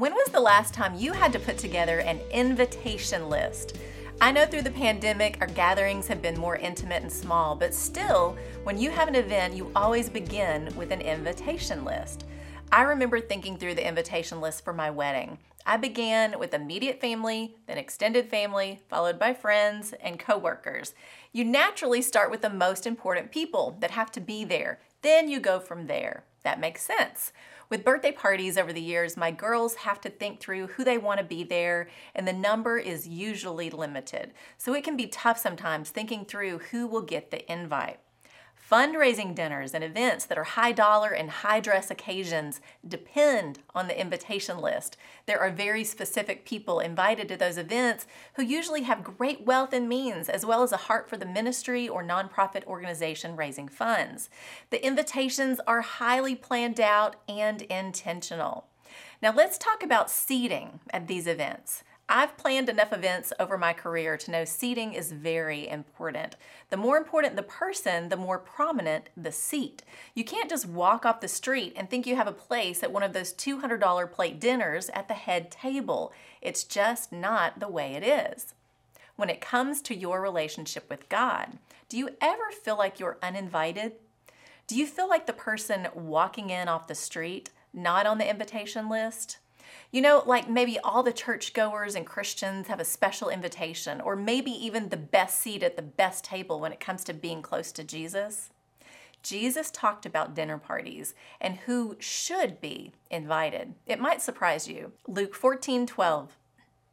When was the last time you had to put together an invitation list? I know through the pandemic, our gatherings have been more intimate and small, but still, when you have an event, you always begin with an invitation list. I remember thinking through the invitation list for my wedding. I began with immediate family, then extended family, followed by friends and coworkers. You naturally start with the most important people that have to be there. Then you go from there. That makes sense. With birthday parties over the years, my girls have to think through who they want to be there, and the number is usually limited. So it can be tough sometimes thinking through who will get the invite. Fundraising dinners and events that are high dollar and high dress occasions depend on the invitation list. There are very specific people invited to those events who usually have great wealth and means, as well as a heart for the ministry or nonprofit organization raising funds. The invitations are highly planned out and intentional. Now let's talk about seating at these events. I've planned enough events over my career to know seating is very important. The more important the person, the more prominent the seat. You can't just walk off the street and think you have a place at one of those $200 plate dinners at the head table. It's just not the way it is. When it comes to your relationship with God, do you ever feel like you're uninvited? Do you feel like the person walking in off the street, not on the invitation list? You know, like maybe all the churchgoers and Christians have a special invitation, or maybe even the best seat at the best table when it comes to being close to Jesus. Jesus talked about dinner parties and who should be invited. It might surprise you. Luke 14:12.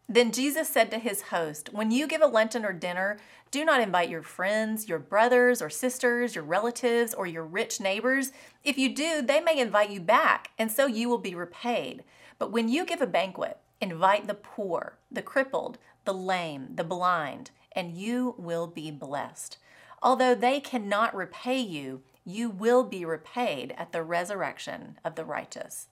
Then Jesus said to his host, "When you give a luncheon or dinner, do not invite your friends, your brothers or sisters, your relatives, or your rich neighbors. If you do, they may invite you back, and so you will be repaid. But when you give a banquet, invite the poor, the crippled, the lame, the blind, and you will be blessed. Although they cannot repay you, you will be repaid at the resurrection of the righteous."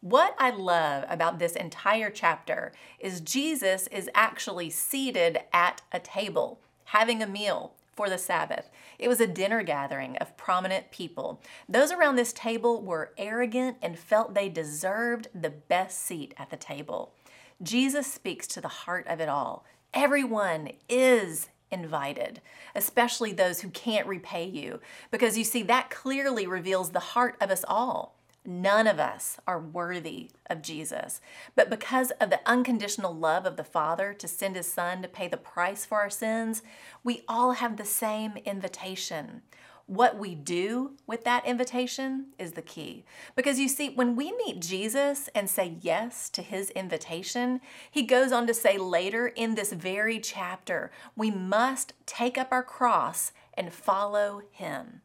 What I love about this entire chapter is Jesus is actually seated at a table, having a meal for the Sabbath. It was a dinner gathering of prominent people. Those around this table were arrogant and felt they deserved the best seat at the table. Jesus speaks to the heart of it all. Everyone is invited, especially those who can't repay you, because you see, that clearly reveals the heart of us all. None of us are worthy of Jesus, but because of the unconditional love of the Father to send His Son to pay the price for our sins, we all have the same invitation. What we do with that invitation is the key. Because you see, when we meet Jesus and say yes to His invitation, He goes on to say later in this very chapter, we must take up our cross and follow Him.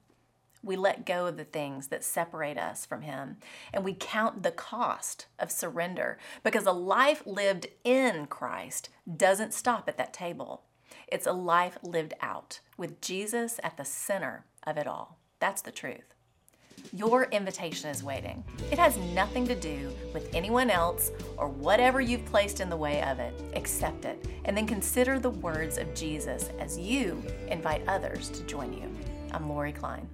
We let go of the things that separate us from Him, and we count the cost of surrender, because a life lived in Christ doesn't stop at that table. It's a life lived out with Jesus at the center of it all. That's the truth. Your invitation is waiting. It has nothing to do with anyone else or whatever you've placed in the way of it. Accept it, and then consider the words of Jesus as you invite others to join you. I'm Lori Klein.